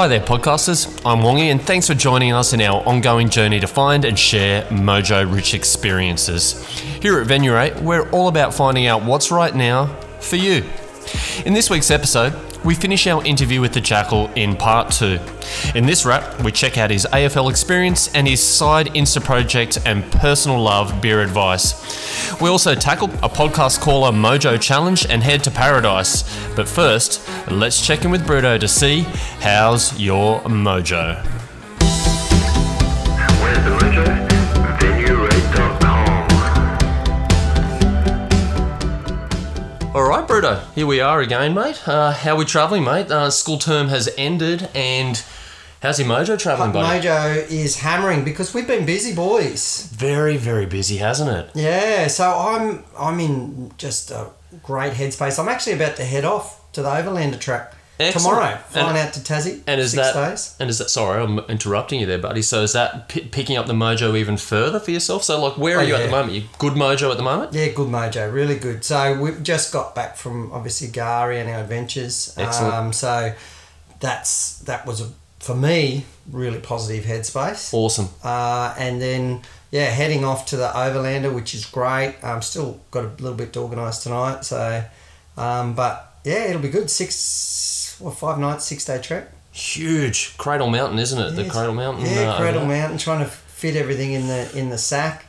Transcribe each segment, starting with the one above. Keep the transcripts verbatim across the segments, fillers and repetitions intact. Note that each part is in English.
Hi there, podcasters. I'm Wongy, and thanks for joining us in our ongoing journey to find and share mojo-rich experiences. Here at Venurate, we're all about finding out what's right now for you. In this week's episode, we finish our interview with the Jackal in part two. In this wrap, we check out his A F L experience and his side Insta project and personal love beer advice. We also tackle a podcast caller mojo challenge and head to paradise. But first, let's check in with Brutto to see how's your mojo. Where's the mojo? All right, Brutto, here we are again, mate. Uh, how are we travelling, mate? Uh, school term has ended, and how's your mojo travelling, buddy? Mojo is hammering because we've been busy, boys. Very, very busy, hasn't it? Yeah, so I'm I'm in just a great headspace. I'm actually about to head off to the Overlander track. Excellent. Tomorrow, flying and, out to Tassie, and is six that, days. And is that, sorry, I'm interrupting you there, buddy. So is that p- picking up the mojo even further for yourself? So, like, where are oh, you yeah. at the moment? You good mojo at the moment? Yeah, good mojo, really good. So we've just got back from, obviously, K'gari and our adventures. Excellent. Um, so that's that was, a, for me, really positive headspace. Awesome. Uh, and then, yeah, heading off to the Overlander, which is great. I've still got a little bit to organise tonight. So, um, but, yeah, it'll be good. Six... Well, five nights, six day trek. Huge. Cradle Mountain, isn't it? Yeah, the Cradle Mountain. Yeah, uh, Cradle Mountain. Trying to fit everything in the in the sack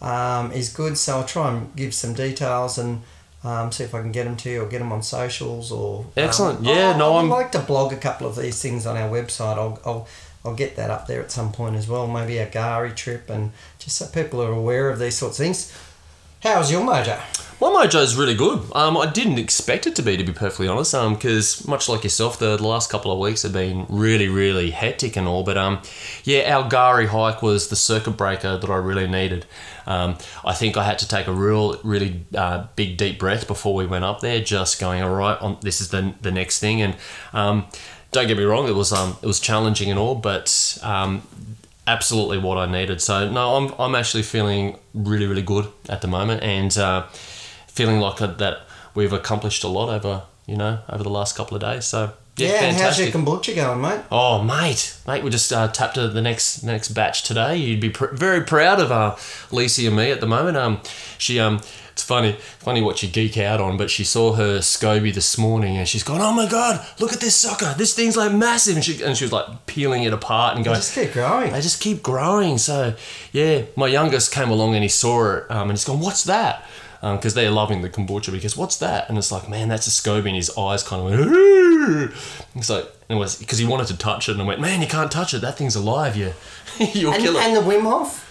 um, is good. So I'll try and give some details and um, see if I can get them to you or get them on socials or. Excellent. Um, yeah. I'll, no, I'd I'm... like to blog a couple of these things on our website. I'll I'll I'll get that up there at some point as well. Maybe a K'gari trip and just so people are aware of these sorts of things. How's your mojo? My mojo's really good. Um, I didn't expect it to be, to be perfectly honest, um, because much like yourself, the last couple of weeks have been really, really hectic and all. But um, yeah, our K'gari hike was the circuit breaker that I really needed. Um, I think I had to take a real, really uh, big, deep breath before we went up there, just going, all right, on, this is the the next thing. And um, don't get me wrong, it was um, it was challenging and all, but um. Absolutely what I needed. So no, I'm I'm actually feeling really, really good at the moment, and uh, feeling like a, that we've accomplished a lot over you know over the last couple of days. So yeah, yeah and fantastic. How's your kombucha going, mate? Oh, mate, mate, we just uh, tapped to the next next batch today. You'd be pr- very proud of uh, Lisa and me at the moment. Um, she um, it's funny, funny what you geek out on, but she saw her SCOBY this morning and she's gone, oh my God, look at this sucker. This thing's like massive. And she, and she was like peeling it apart and going. They just keep growing. They just keep growing. So yeah, my youngest came along and he saw it um, and he's gone, what's that? Because um, they're loving the kombucha because what's that? And it's like, man, that's a SCOBY, and his eyes kind of went, ooh. It's like, anyways, because he wanted to touch it and I went, man, you can't touch it. That thing's alive. You, you'll and, kill it. And the Wim Hof?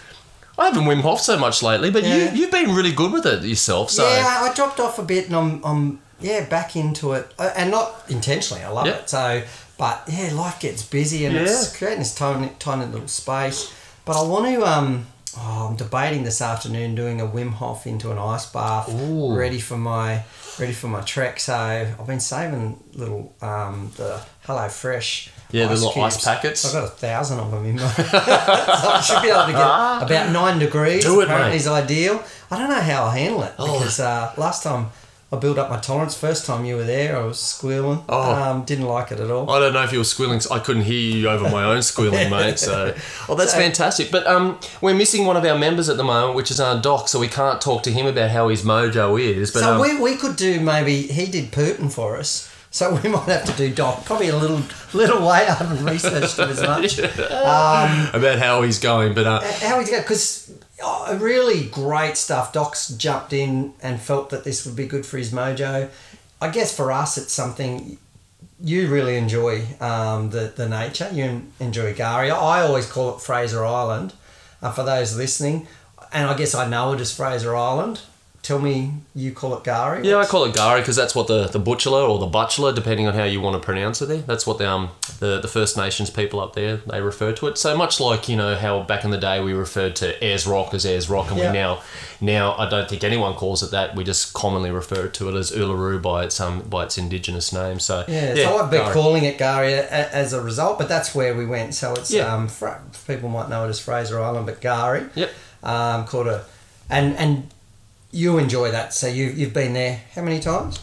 I haven't Wim Hof so much lately, but yeah. you, you've been really good with it yourself. So yeah, I dropped off a bit and I'm, I'm yeah, back into it. And not intentionally, I love yep. it. So, but yeah, life gets busy and yeah. it's creating this tiny, tiny little space. But I want to, um, oh, I'm debating this afternoon doing a Wim Hof into an ice bath. Ooh. ready for my ready for my trek. So I've been saving little, um, the Hello Fresh. Yeah, the little cubes. Ice packets. I've got a thousand of them in my... so I should be able to get about nine degrees. Do it, apparently mate. Is ideal. I don't know how I'll handle it oh. because uh, last time I built up my tolerance. First time you were there, I was squealing. Oh. Um, didn't like it at all. I don't know if you were squealing. I couldn't hear you over my own squealing, mate. So, oh, that's so, fantastic. But um, we're missing one of our members at the moment, which is our doc, so we can't talk to him about how his mojo is. But, so um, we we could do maybe... He did Putin for us. So we might have to do doc. Probably a little little way. I haven't researched him as much. Um, About how he's going. but uh, How he's going. Because oh, really great stuff. Doc's jumped in and felt that this would be good for his mojo. I guess for us it's something you really enjoy, um, the, the nature. You enjoy K'gari. I always call it Fraser Island uh, for those listening. And I guess I know it as Fraser Island. Tell me, you call it K'gari? Yeah, I call it K'gari because that's what the, the Butchulla or the Butchulla, depending on how you want to pronounce it there, that's what the, um, the the First Nations people up there, they refer to it. So much like, you know, how back in the day we referred to Ayers Rock as Ayers Rock, and yeah. we now, now I don't think anyone calls it that. We just commonly refer to it as Uluru by its um, by its indigenous name. So yeah, yeah so I've been K'gari. calling it K'gari as a result, but that's where we went. So it's yeah. um, Fra- people might know it as Fraser Island, but K'gari. Yep. Um, called a... And... and you enjoy that, so you, you've been there how many times?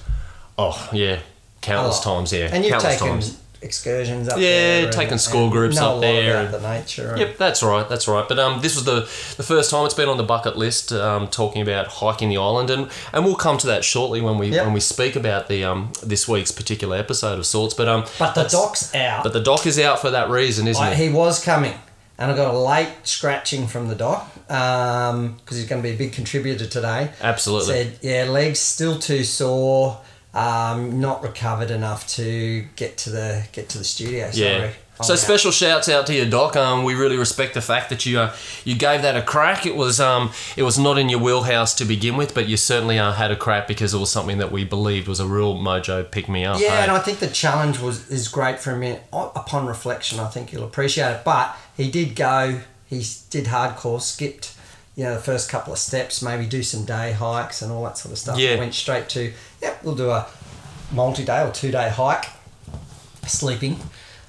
Oh, yeah, countless times, yeah. And you've countless taken times. excursions up yeah, there. Yeah, taking and, school and groups up there. About and, the nature. And, yep, that's right, that's right. But um, this was the, the first time it's been on the bucket list, um, talking about hiking the island, and, and we'll come to that shortly when we yep. when we speak about the um this week's particular episode of sorts. But um, but the doc's out. But the doc is out for that reason, isn't I, it? He was coming, and I got a late scratching from the doc because um, he's going to be a big contributor today. Absolutely. Said yeah, legs still too sore. Um, not recovered enough to get to the get to the studio. Sorry. Yeah. Oh, so yeah. Special shouts out to your doc. Um, we really respect the fact that you uh, you gave that a crack. It was um it was not in your wheelhouse to begin with, but you certainly uh, had a crack because it was something that we believed was a real Mojo pick me up. Yeah, hey? And I think the challenge was is great for him. Upon reflection, I think you'll appreciate it. But he did go. He did hardcore, skipped you know the first couple of steps, maybe do some day hikes and all that sort of stuff. Yeah. Went straight to yep, we'll do a multi-day or two-day hike, sleeping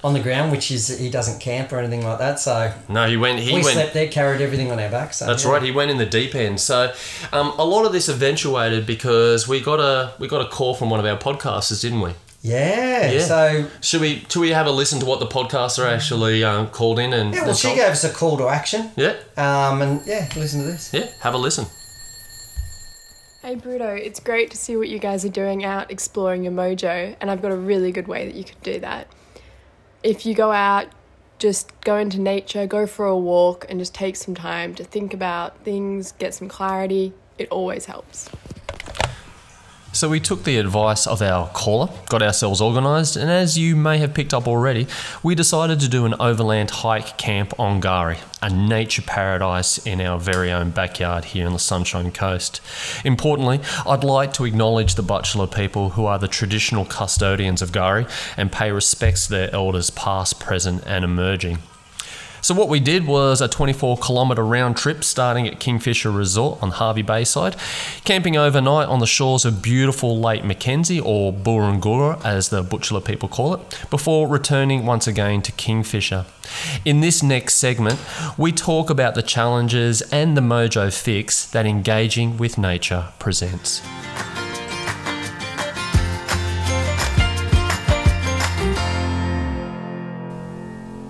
on the ground, which is he doesn't camp or anything like that. So no, he went. He we went, slept there, carried everything on our backs. So, that's yeah. right. He went in the deep end. So um, a lot of this eventuated because we got a we got a call from one of our podcasters, didn't we? Yeah, yeah. So should we should we have a listen to what the podcaster actually um, called in and yeah. Well, she gave us a call to action. Yeah. Um. And yeah, listen to this. Yeah. Have a listen. Hey Brutto, it's great to see what you guys are doing out exploring your mojo, and I've got a really good way that you could do that. If you go out, just go into nature, go for a walk, and just take some time to think about things, get some clarity. It always helps. So we took the advice of our caller, got ourselves organised, and as you may have picked up already, we decided to do an overland hike camp on K'gari, a nature paradise in our very own backyard here on the Sunshine Coast. Importantly, I'd like to acknowledge the Butchulla people who are the traditional custodians of K'gari and pay respects to their elders past, present and emerging. So what we did was a twenty-four kilometre round trip starting at Kingfisher Resort on Harvey Bayside, camping overnight on the shores of beautiful Lake Mackenzie, or Boorangoora as the Butchulla people call it, before returning once again to Kingfisher. In this next segment, we talk about the challenges and the mojo fix that engaging with nature presents.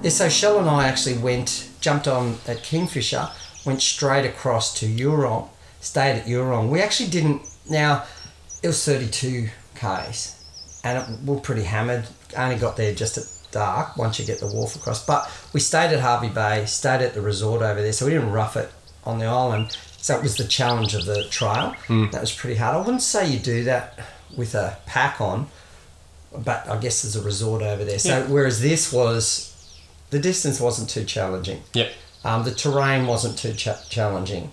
Yeah, so Shell and I actually went, jumped on at Kingfisher, went straight across to Euron, stayed at Euron. We actually didn't, now, it was thirty-two kays, and it, we were pretty hammered, only got there just at dark once you get the wharf across, but we stayed at Hervey Bay, stayed at the resort over there, so we didn't rough it on the island, so it was the challenge of the trail. Mm. That was pretty hard. I wouldn't say you do that with a pack on, but I guess there's a resort over there, so yeah. Whereas this was... The distance wasn't too challenging. Yep. Um, the terrain wasn't too cha- challenging.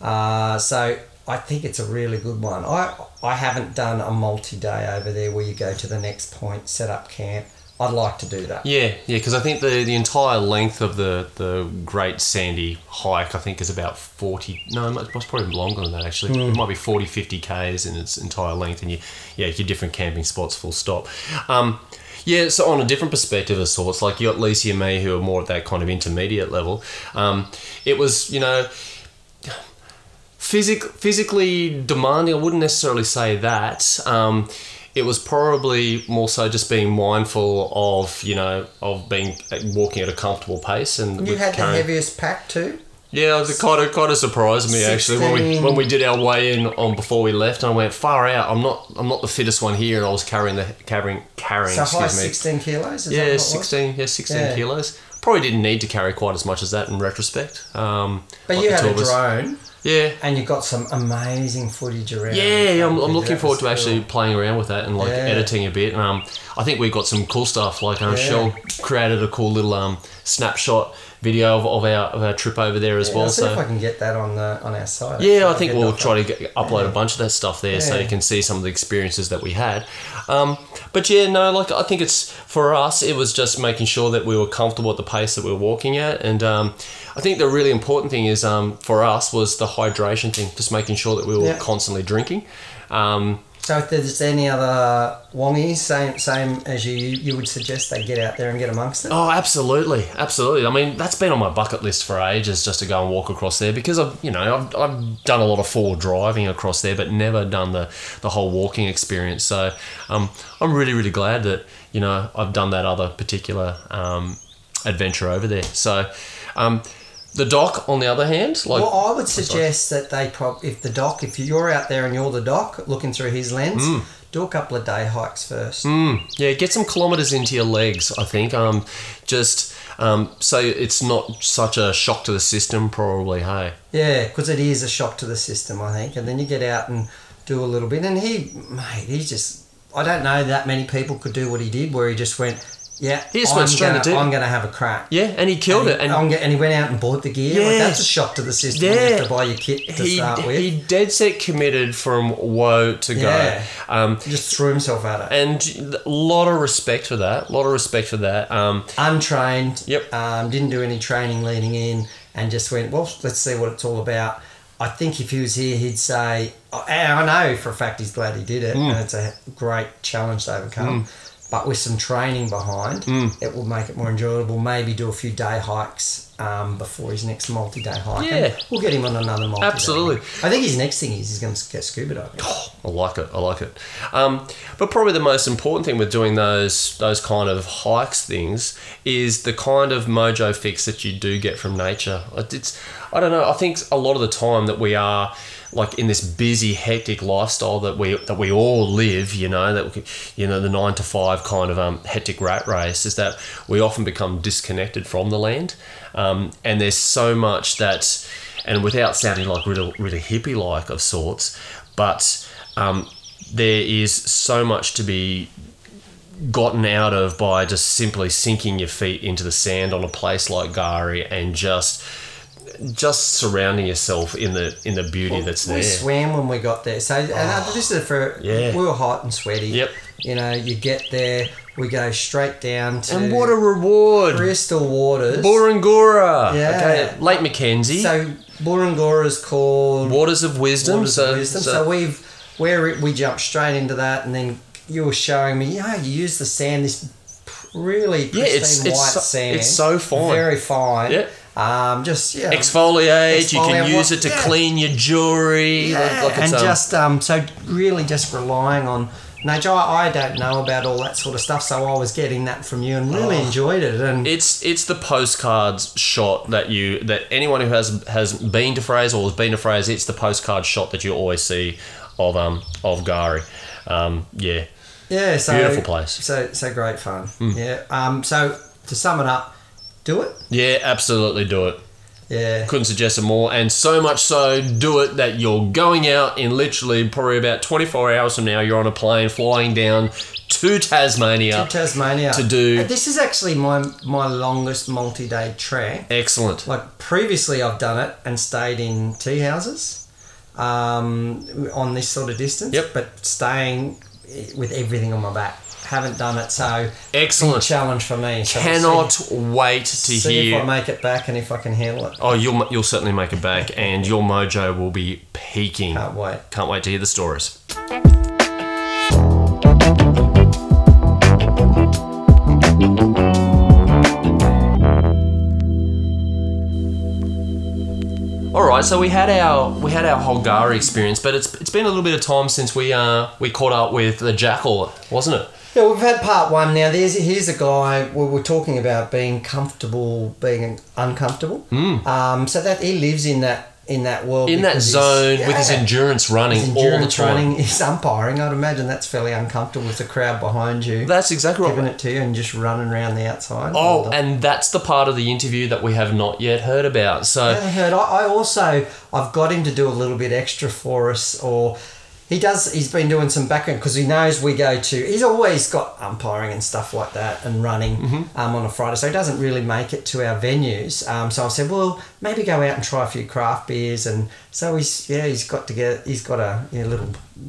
Uh, so I think it's a really good one. I I haven't done a multi-day over there where you go to the next point, set up camp. I'd like to do that. Yeah, yeah, because I think the, the entire length of the, the Great Sandy hike, I think, is about forty... No, it's probably longer than that, actually. Mm. It might be forty, fifty kays in its entire length, and you, yeah, your different camping spots, full stop. Um... Yeah, so on a different perspective of sorts, like you got Lisa and me who are more at that kind of intermediate level. Um, it was, you know, physic- physically demanding. I wouldn't necessarily say that. Um, it was probably more so just being mindful of, you know, of being walking at a comfortable pace. And you had carrying- the heaviest pack too? Yeah, it kind of kind of surprised me actually when we when we did our weigh in on before we left. And I went far out. I'm not I'm not the fittest one here, and I was carrying the carrying carrying. So high, sixteen kilos. Is yeah, that what sixteen. Yeah, sixteen yeah. kilos. Probably didn't need to carry quite as much as that in retrospect. Um, but like you had a drone. Yeah, and you got some amazing footage around. Yeah, yeah I'm, I'm looking forward to actually playing around with that and like yeah. editing a bit. Um, I think we got some cool stuff. Like um, yeah. Shell created a cool little um snapshot video of, of our of our trip over there as yeah, well. I'll see so if I can get that on the on our site. Yeah, I think we'll try to get, upload yeah. a bunch of that stuff there yeah. so you can see some of the experiences that we had. Um, but yeah, no, like I think it's for us. It was just making sure that we were comfortable at the pace that we were walking at, and um, I think the really important thing is um for us was the hydration thing, just making sure that we were yeah. constantly drinking. Um, So if there's any other Wongies, same same as you, you would suggest they get out there and get amongst it? Oh, absolutely, absolutely. I mean, that's been on my bucket list for ages, just to go and walk across there, because I've, you know, I've I've done a lot of four driving across there, but never done the, the whole walking experience. So um, I'm really, really glad that, you know, I've done that other particular um, adventure over there. So. Um, The dock, on the other hand, like well, I would suggest that they prob if the dock, if you're out there and you're the dock looking through his lens, mm. do a couple of day hikes first. Mm. Yeah, get some kilometres into your legs. I think um, just um, so it's not such a shock to the system, probably. Hey, yeah, because it is a shock to the system, I think. And then you get out and do a little bit. And he, mate, he just I don't know that many people could do what he did, where he just went. Yeah, he just I'm went straight gonna, to do. I'm going to have a crack. Yeah, and he killed and he, it. And, and he went out and bought the gear. Yeah. Like, that's a shock to the system. Yeah. You have to buy your kit to he, start with. He dead set committed from woe to go. Yeah. Um, he just threw himself at it. And a lot of respect for that. A lot of respect for that. Um, Untrained. Yep. Um, didn't do any training leading in and just went, well, let's see what it's all about. I think if he was here, he'd say, oh, I know for a fact he's glad he did it. Mm. And it's a great challenge to overcome. Mm. But with some training behind, mm. it will make it more enjoyable. Maybe do a few day hikes um, before his next multi-day hike. Yeah. We'll get him on another multi-day. Absolutely. Hike. I think his next thing is he's going to get scuba diving. Oh, I like it. I like it. Um, but probably the most important thing with doing those those kind of hikes things is the kind of mojo fix that you do get from nature. It's I don't know. I think a lot of the time that we are... like in this busy, hectic lifestyle that we that we all live, you know, that we, you know, the nine to five kind of um, hectic rat race, is that we often become disconnected from the land, um, and there's so much that, and without sounding like really, really hippie-like of sorts, but um, there is so much to be gotten out of by just simply sinking your feet into the sand on a place like K'gari and just. Just surrounding yourself in the in the beauty well, that's there. We swam when we got there, so oh, uh, this is for yeah. we were hot and sweaty. Yep. You know, you get there, we go straight down to and what a reward! Crystal waters, Boorangoora. Yeah. Okay. Lake Mackenzie. So Boorangoora is called Waters of Wisdom. Waters so, of Wisdom. So, so we've where we jumped straight into that, and then you were showing me, yeah, you use the sand, this really pristine yeah, it's, white it's so, sand. It's so fine, very fine. Yeah. Um, just yeah, exfoliate, exfoliate. You can use it to yeah. clean your jewelry, yeah. like, like and just um, so really just relying on nature. I, I don't know about all that sort of stuff, so I was getting that from you and really oh. enjoyed it. And it's it's the postcards shot that you that anyone who has has been to Fraser or has been to Fraser, it's the postcard shot that you always see of um of K'gari, um yeah yeah so, beautiful place, so so great fun. Mm. Yeah um so to sum it up. Do it? Yeah, absolutely do it. Yeah. Couldn't suggest it more. And so much so, do it that you're going out in literally probably about twenty-four hours from now, you're on a plane flying down to Tasmania. To Tasmania. To do... And this is actually my my longest multi-day trek. Excellent. Like, previously I've done it and stayed in tea houses um, on this sort of distance. Yep. But staying with everything on my back. Haven't done it, so excellent challenge for me. So Cannot we'll wait to see hear. See if I make it back and if I can handle it. Oh, you'll you'll certainly make it back, and your mojo will be peaking. Can't wait! Can't wait to hear the stories. All right, so we had our we had our whole K'gari experience, but it's it's been a little bit of time since we uh we caught up with the Jackal, wasn't it? Yeah, we've had part one now. There's here's a guy we were talking about being comfortable, being uncomfortable. Mm. Um, so that he lives in that in that world, in that zone yeah, with his endurance running, his endurance all the time. Running, his umpiring. I'd imagine that's fairly uncomfortable with the crowd behind you. That's exactly right. Giving it to you and just running around the outside. Oh, and, and that's the part of the interview that we have not yet heard about. So yeah, I heard. I, I also I've got him to do a little bit extra for us or. He does, he's been doing some background because he knows we go to, he's always got umpiring and stuff like that and running mm-hmm. um, on a Friday. So he doesn't really make it to our venues. Um, so I said, well, maybe go out and try a few craft beers. And so he's, yeah, he's got to get, he's got a you know, little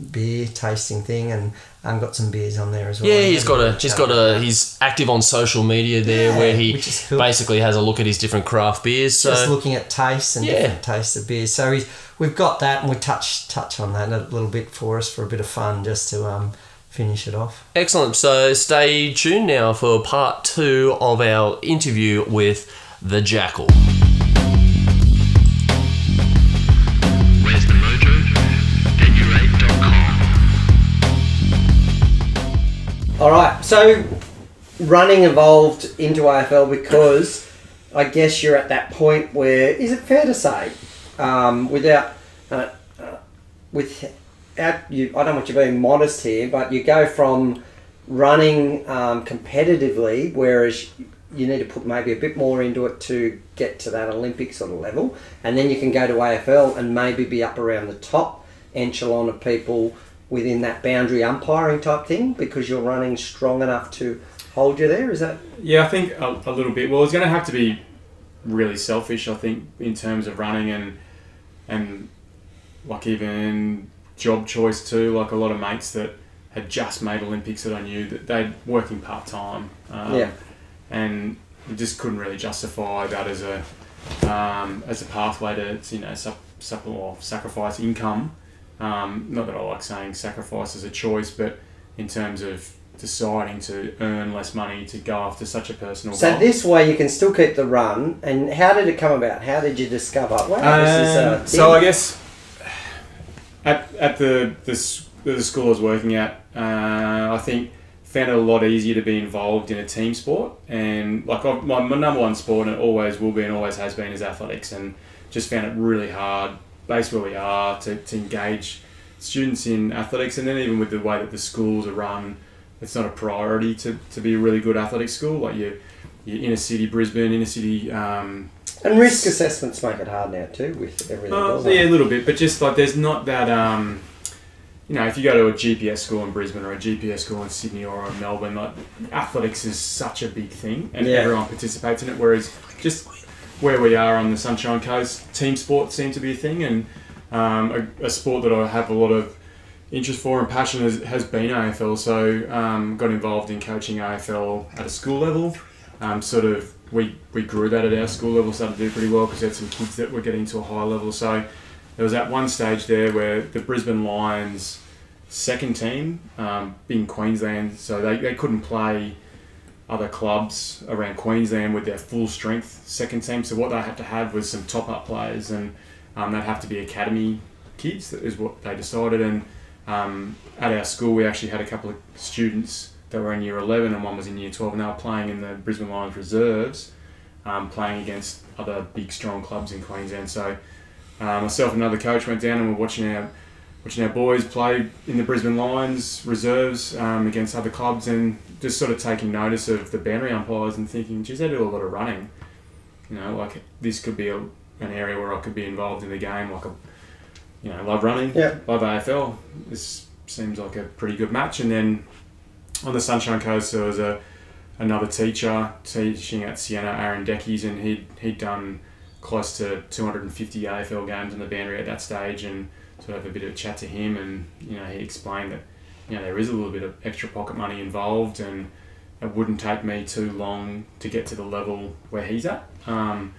beer tasting thing and um, got some beers on there as well. Yeah, he's got a, he's got a, he's active on social media there yeah, where he cool. basically has a look at his different craft beers. So. Just looking at tastes and yeah. different tastes of beers. So he's, we've got that, and we touch touch on that a little bit for us for a bit of fun, just to um, finish it off. Excellent. So stay tuned now for part two of our interview with the Jackal. All right, so running evolved into A F L because I guess you're at that point where, is it fair to say, um, without, uh, uh, without you, I don't want you being modest here, but you go from running um, competitively, whereas you need to put maybe a bit more into it to get to that Olympic sort of level, and then you can go to A F L and maybe be up around the top echelon of people within that boundary umpiring type thing, because you're running strong enough to hold you there, is that...? Yeah, I think a, a little bit. Well, it's going to have to be really selfish, I think, in terms of running and, and like, even job choice too. Like, a lot of mates that had just made Olympics that I knew, that they'd working part-time. Um, yeah. And you just couldn't really justify that as a, um, as a pathway to, you know, sup, sup, or sacrifice income. Um, not that I like saying sacrifice is a choice, but in terms of deciding to earn less money to go after such a personal so goal. So this way you can still keep the run. And how did it come about? How did you discover? Wow, um, this is a thing. So I guess at at the, the, the school I was working at, uh, I think found it a lot easier to be involved in a team sport. And like I, my, my number one sport, and it always will be and always has been, is athletics, and just found it really hard based where we are to, to engage students in athletics. And then even with the way that the schools are run, it's not a priority to, to be a really good athletics school. Like your, your inner city Brisbane, inner city... Um, and risk assessments make it hard now too with everything. Uh, yeah, a little bit, but just like there's not that... Um, you know, if you go to a G P S school in Brisbane or a G P S school in Sydney or in Melbourne, like athletics is such a big thing and yeah. everyone participates in it, whereas just... where we are on the Sunshine Coast, team sports seem to be a thing, and um, a, a sport that I have a lot of interest for and passion has, has been A F L. So um, got involved in coaching A F L at a school level. Um, sort of we, we grew that at our school level, started to do pretty well because we had some kids that were getting to a high level. So there was that one stage there where the Brisbane Lions second team, um, being Queensland, so they, they couldn't play other clubs around Queensland with their full strength second team. So what they had to have was some top up players, and um, they'd have to be academy kids. That is what they decided. And um, at our school, we actually had a couple of students that were in year eleven and one was in year twelve, and they were playing in the Brisbane Lions reserves, um, playing against other big strong clubs in Queensland. So uh, myself and another coach went down and we were watching our watching our boys play in the Brisbane Lions reserves um, against other clubs, and just sort of taking notice of the boundary umpires and thinking, geez, they do a lot of running. You know, like this could be a, an area where I could be involved in the game. Like, a, you know, love running, yeah. love A F L. This seems like a pretty good match. And then on the Sunshine Coast, there was a another teacher teaching at Siena, Aaron Deckys, and he'd, he'd done close to two hundred fifty A F L games in the boundary at that stage, and sort of a bit of a chat to him, and you know, he explained that you know there is a little bit of extra pocket money involved, and it wouldn't take me too long to get to the level where he's at. Um,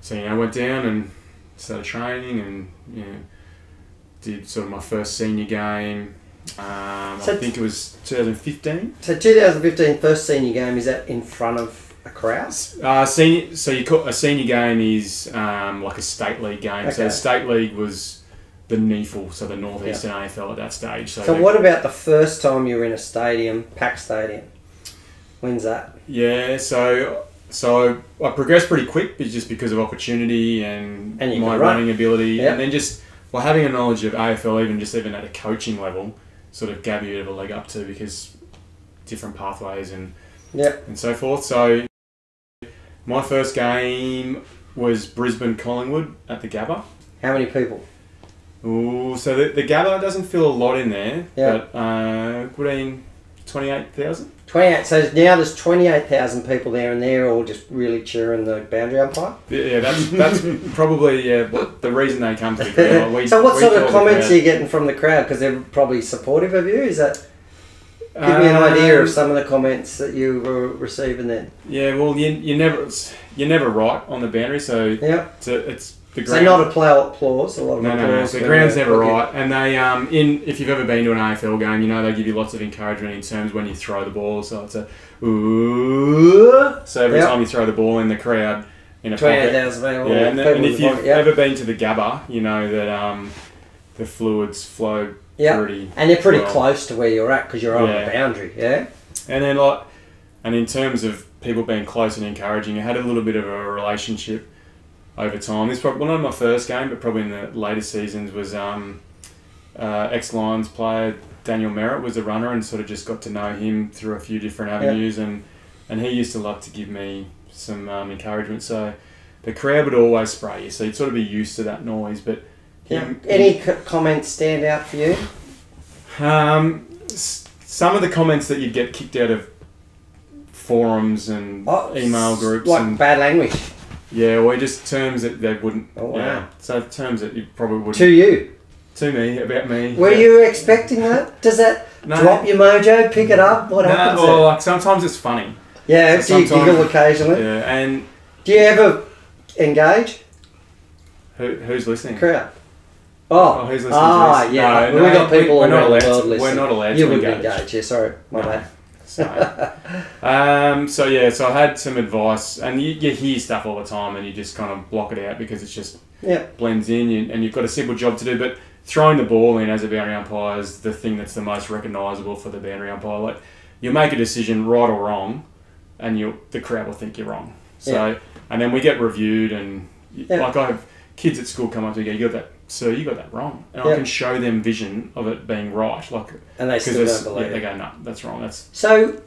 so you know, I went down and started training, and you know, did sort of my first senior game. Um, so I think it was twenty fifteen. So twenty fifteen first senior game, is that in front of a crowd? Uh, senior. So you call, a senior game is um, like a state league game. Okay. So the state league was the N E F L, so the Northeastern yeah. A F L at that stage. So, so what about the first time you were in a stadium, packed stadium? When's that? Yeah, so so I progressed pretty quick, but just because of opportunity and, and my run. running ability, yeah. and then just well having a knowledge of A F L, even just even at a coaching level, sort of gave you a bit of a leg up too, because different pathways and yeah. and so forth. So my first game was Brisbane Collingwood at the Gabba. How many people? Ooh, so the, the Gabba doesn't feel a lot in there, yeah. but uh, twenty-eight thousand? twenty-eight, so now there's twenty-eight thousand people there, and they're all just really cheering the boundary umpire? Yeah, that's that's probably yeah, what, the reason they come to the crowd. Like we, so what we sort of comments are you getting from the crowd? Because they're probably supportive of you, is that... Give um, me an idea of some of the comments that you were receiving then. Yeah, well, you, you're never, you're never right on the boundary, so yeah. it's... A, it's The so not applause, a lot of no, applause. No, no, so the ground's never right. And they, um, in if you've ever been to an A F L game, you know they give you lots of encouragement in terms when you throw the ball. So it's a, ooh. So every yep. time you throw the ball in the crowd, in a pocket. Yeah, and, the, and if you've pocket, yep. ever been to the Gabba, you know that um, the fluids flow yep. pretty and they're pretty well. close to where you're at because you're on yeah. the boundary, yeah? And then like, and in terms of people being close and encouraging, I had a little bit of a relationship over time. This probably well, not my first game, but probably in the later seasons was um, uh, ex-Lions player Daniel Merritt was a runner, and sort of just got to know him through a few different avenues, yeah. and and he used to love to give me some um, encouragement. So the crowd would always spray you, so you'd sort of be used to that noise. But him, yeah. any c- comments stand out for you? Um, s- some of the comments that you'd get kicked out of forums and oh, email groups, like and bad language. Yeah, or just terms that they wouldn't. Oh, wow. Yeah. So terms that you probably wouldn't. To you. To me, about me. Were yeah. you expecting that? Does that no. drop your mojo? Pick it up? What no, happens? Well, like sometimes it's funny. Yeah, so you giggle occasionally. Yeah, and do you ever engage? Who who's listening? Crowd. Oh, oh who's listening? Ah, to yeah. No, no, we got people all around the world listening. We're not allowed you to engage. You wouldn't engage. Yeah, sorry, my no. bad. So, um, so yeah, so I had some advice, and you, you hear stuff all the time, and you just kind of block it out because it just yep. blends in, you, and you've got a simple job to do. But throwing the ball in as a boundary umpire is the thing that's the most recognisable for the boundary umpire. Like you make a decision, right or wrong, and you the crowd will think you're wrong. So yep. and then we get reviewed, and yep. like I have kids at school come up to me and go, "You got that, sir? You got that wrong," and yep. I can show them vision of it being right, like. And they still don't believe yeah, it. They go, no, that's wrong. That's so.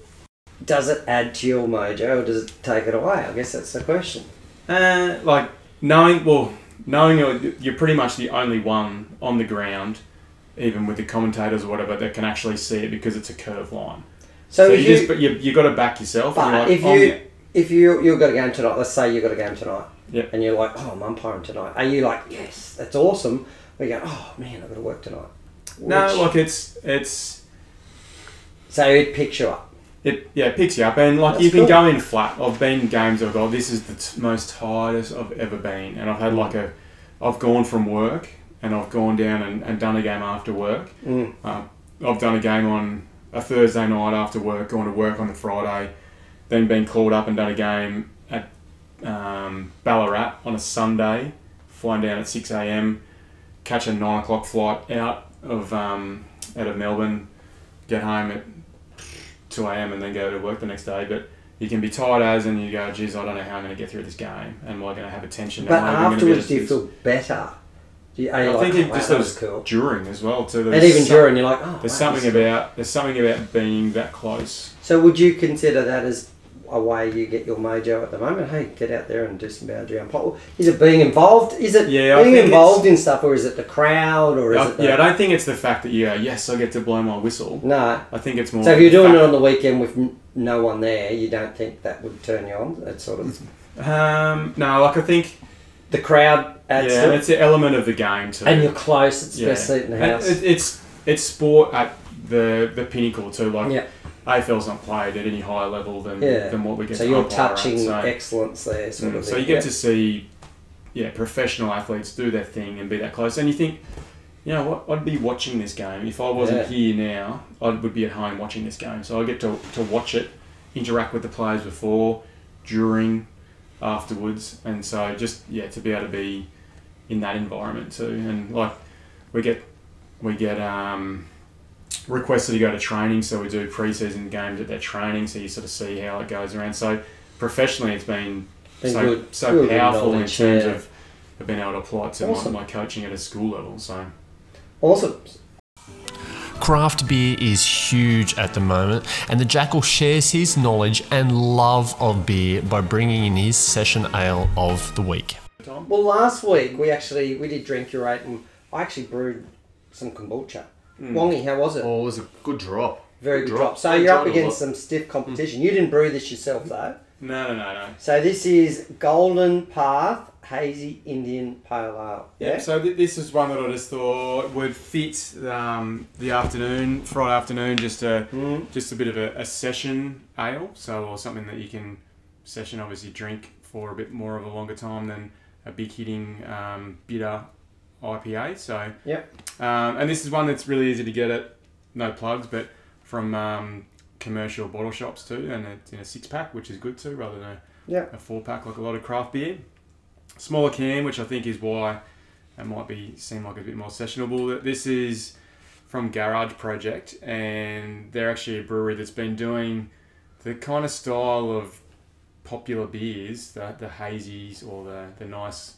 Does it add to your mojo, or does it take it away? I guess that's the question. Uh, like knowing, well, knowing you're, you're pretty much the only one on the ground, even with the commentators or whatever, that can actually see it because it's a curved line. So, so you, you just, but you you got to back yourself. But and like, if you oh, yeah. if you you've got a game tonight, let's say you've got a game tonight, yep. and you're like, oh, I'm umpiring tonight. Are you like, yes, that's awesome? Or you go, oh man, I've got to work tonight. Which, no, like it's it's. So it picks you up. It yeah it picks you up, and like that's you can cool. go in flat. I've been in games I've gone, this is the t- most tiredest I've ever been, and I've had like a, I've gone from work and I've gone down and, and done a game after work. Mm. Uh, I've done a game on a Thursday night after work, gone to work on the Friday, then been called up and done a game at um, Ballarat on a Sunday, flying down at six a.m. catch a nine o'clock flight out of um, out of Melbourne, get home at two a.m. and then go to work the next day. But you can be tired as, and you go, geez, I don't know how I'm going to get through this game, and am I going to have attention? But afterwards, do you feel better? Do you, are you I like, think oh, it just wow, was cool. during as well. So and even some, during, you're like, oh, there's wow, something about cool. there's something about being that close. So would you consider that as a way you get your mojo at the moment? Hey, get out there and do some boundary umpire. Is it being involved? Is it yeah, being involved in stuff, or is it the crowd, or I, is it? The, yeah, I don't think it's the fact that you go, yes, I get to blow my whistle. No, I think it's more. So if you're doing it on the weekend with no one there, you don't think that would turn you on? That sort of. Um, no, like I think the crowd adds yeah, to it. It's an element of the game too. And you're close. It's the yeah. best seat in the house. It, it's it's sport at the the pinnacle too. Like. Yeah. A F L's not played at any higher level than yeah. than what we get so to you're touching so, excellence there sort mm, of so you get yeah. to see yeah professional athletes do their thing and be that close, and you think, you know what, I'd be watching this game if I wasn't yeah. here now. I would be at home watching this game, so I get to to watch it, interact with the players before, during, afterwards, and so just yeah to be able to be in that environment too. And like we get we get um requested to go to training, so we do pre-season games at their training, so you sort of see how it goes around. So professionally it's been, been so, good, so good powerful in terms yeah. of I've been able to apply it to awesome. my, my coaching at a school level. So awesome. Craft beer is huge at the moment, and the Jackal shares his knowledge and love of beer by bringing in his session ale of the week. Well, last week we actually we did drink your eight, and I actually brewed some kombucha. Mm. Wongy, how was it? Oh, it was a good drop. Very good, good drop. drop. So good you're drop up against some stiff competition. Mm. You didn't brew this yourself, though. No, no, no, no. So this is Golden Path Hazy Indian Pale Ale. Yeah, yeah so th- this is one that I just thought would fit um, the afternoon, Friday afternoon, just a mm. just a bit of a, a session ale, so or something that you can session obviously drink for a bit more of a longer time than a big hitting um, bitter I P A. So yep. Um, and this is one that's really easy to get at, no plugs, but from um, commercial bottle shops too, and it's in a six pack, which is good too, rather than a, yep. a four pack like a lot of craft beer. Smaller can, which I think is why it might be seem like a bit more sessionable. That this is from Garage Project, and they're actually a brewery that's been doing the kind of style of popular beers, the, the hazies or the, the nice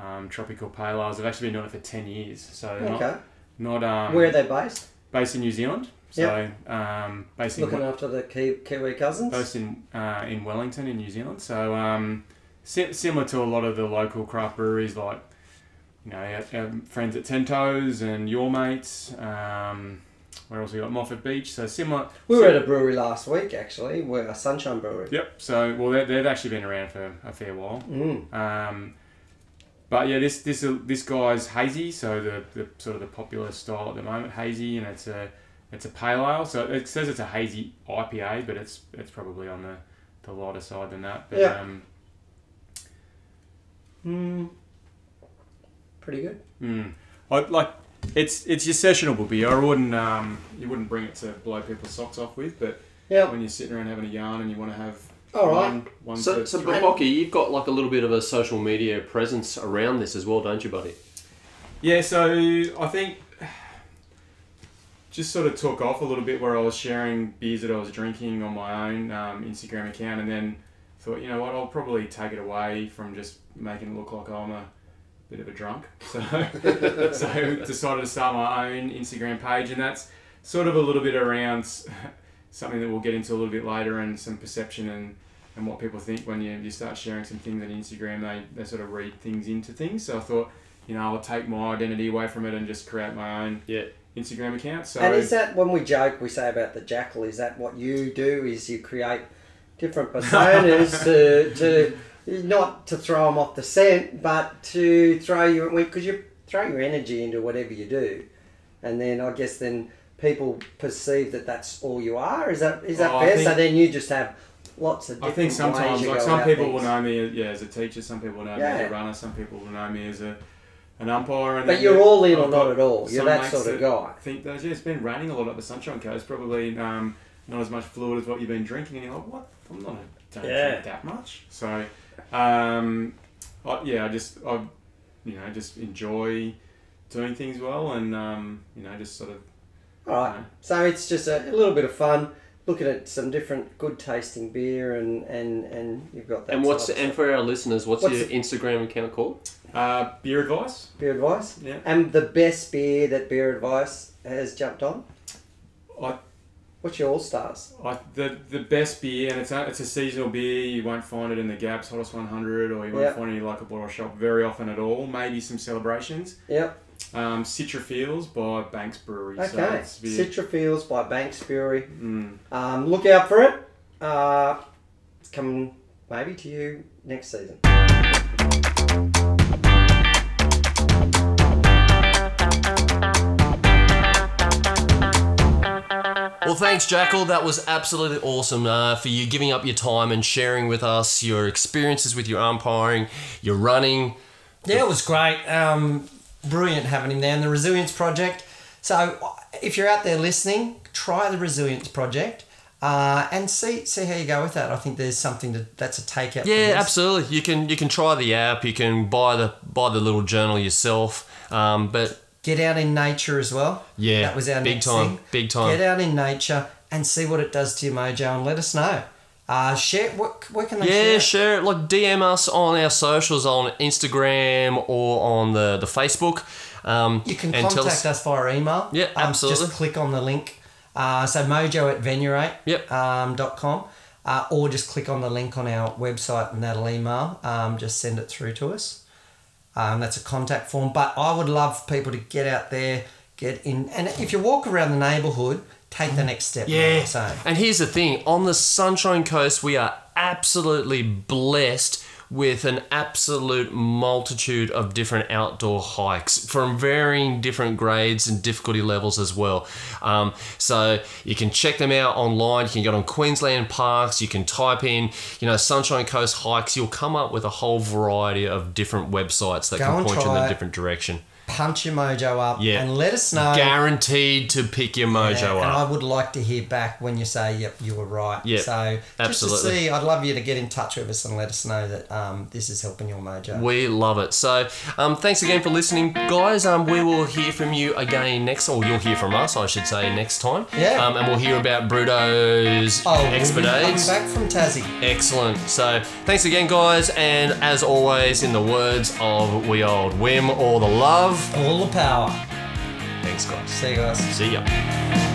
um, tropical pale ales. They've actually been doing it for ten years. So they're okay. not... not um, Where are they based? Based in New Zealand. So yep. um, based Looking in... Looking after the Ki- Kiwi cousins? Based in, uh, in Wellington in New Zealand. So um, si- similar to a lot of the local craft breweries like, you know, our, our friends at Ten Toes and Your Mates. Um, where else we got? Moffat Beach. So similar. We were so, at a brewery last week, actually. We're a Sunshine Brewery. Yep. So, well, they've actually been around for a fair while. Mm. Um, but yeah, this this uh, this guy's hazy. So the, the sort of the popular style at the moment, hazy, and it's a it's a pale ale. So it says it's a hazy I P A, but it's it's probably on the, the lighter side than that. But, yeah. Um, mm. Pretty good. Mm. I, like it's it's your sessionable beer. I wouldn't um you wouldn't bring it to blow people's socks off with, but yeah, when you're sitting around having a yarn and you want to have all right one, one so so Bukkake, you've got like a little bit of a social media presence around this as well, don't you, buddy? Yeah, so I think just sort of took off a little bit where I was sharing beers that I was drinking on my own um, Instagram account, and then thought, you know what, I'll probably take it away from just making it look like I'm a bit of a drunk, so so decided to start my own Instagram page, and that's sort of a little bit around something that we'll get into a little bit later, and some perception and, and what people think when you, you start sharing some things on Instagram. They, they sort of read things into things, so I thought, you know, I'll take my identity away from it and just create my own yeah. Instagram account. So, and is that, when we joke, we say about the Jackal, is that what you do, is you create different personas to to not to throw them off the scent, but to throw your, because you throw your energy into whatever you do, and then I guess then people perceive that that's all you are. Is that is that oh, fair? So then you just have lots of different. I think sometimes, like, some people things. will know me, yeah, as a teacher. Some people will know yeah. me as a runner. Some people will know me as a an umpire. And but you're all in or not at all. You're that sort of guy. I think that, yeah, it's been raining a lot up the Sunshine Coast. Probably um, not as much fluid as what you've been drinking. And you're like, what? I'm not. A, don't yeah. drink that much. So. Um, I, yeah, I just, I, you know, just enjoy doing things well, and, um, you know, just sort of... All right, you know. So it's just a, a little bit of fun, looking at some different good tasting beer, and, and, and you've got that. And what's and for our listeners, what's, what's your the, Instagram account called? Uh, Beer Advice. Beer Advice? Yeah. And the best beer that Beer Advice has jumped on? I... What's your all-stars? I, the the best beer, and it's a, it's a seasonal beer. You won't find it in the Gab's Hottest one hundred, or you won't yep. find it in your local bottle shop very often at all. Maybe some celebrations. Yep. Um, Citra Fields by Banks Brewery. Okay. So it's Citra Fields by Banks Brewery. Mm. Um, look out for it. Uh, it's coming maybe to you next season. Well, thanks, Jackal. That was absolutely awesome uh, for you giving up your time and sharing with us your experiences with your umpiring, your running. Yeah, it was great. Um, brilliant having him there. And the Resilience Project. So if you're out there listening, try the Resilience Project uh, and see see how you go with that. I think there's something to, that's a takeout. Yeah, absolutely. You can you can try the app. You can buy the buy the little journal yourself. Um, but get out in nature as well. Yeah, that was our big next time. Thing. Big time. Get out in nature and see what it does to your mojo, and let us know. Uh, share. What, where can they? Yeah, share? share it. Like D M us on our socials, on Instagram or on the the Facebook. Um, you can contact us, us via email. Yeah, absolutely. Um, just click on the link. Uh, so mojo at venurate. Yep. Um, dot com. Uh, or just click on the link on our website, and that'll email. Um, just send it through to us. Um, that's a contact form, but I would love people to get out there, get in, and if you walk around the neighbourhood, take the next step. Yeah, and here's the thing, on the Sunshine Coast, we are absolutely blessed with an absolute multitude of different outdoor hikes from varying different grades and difficulty levels as well. Um, so you can check them out online. You can get on Queensland Parks. You can type in, you know, Sunshine Coast hikes. You'll come up with a whole variety of different websites that Go can point you in a different direction. Punch your mojo up yeah. and let us know. Guaranteed to pick your mojo yeah, up. And I would like to hear back when you say, yep, you were right. Yep, so just absolutely. to see, I'd love you to get in touch with us and let us know that um, this is helping your mojo. We love it. So um, thanks again for listening, guys. Um, we will hear from you again next, or you'll hear from us, I should say, next time. Yeah. Um, and we'll hear about Brutto's oh, Expedites. We'll be back from Tassie. Excellent. So thanks again, guys. And as always, in the words of we old Wim, all the love, all the power. Thanks, guys. See you guys. See ya.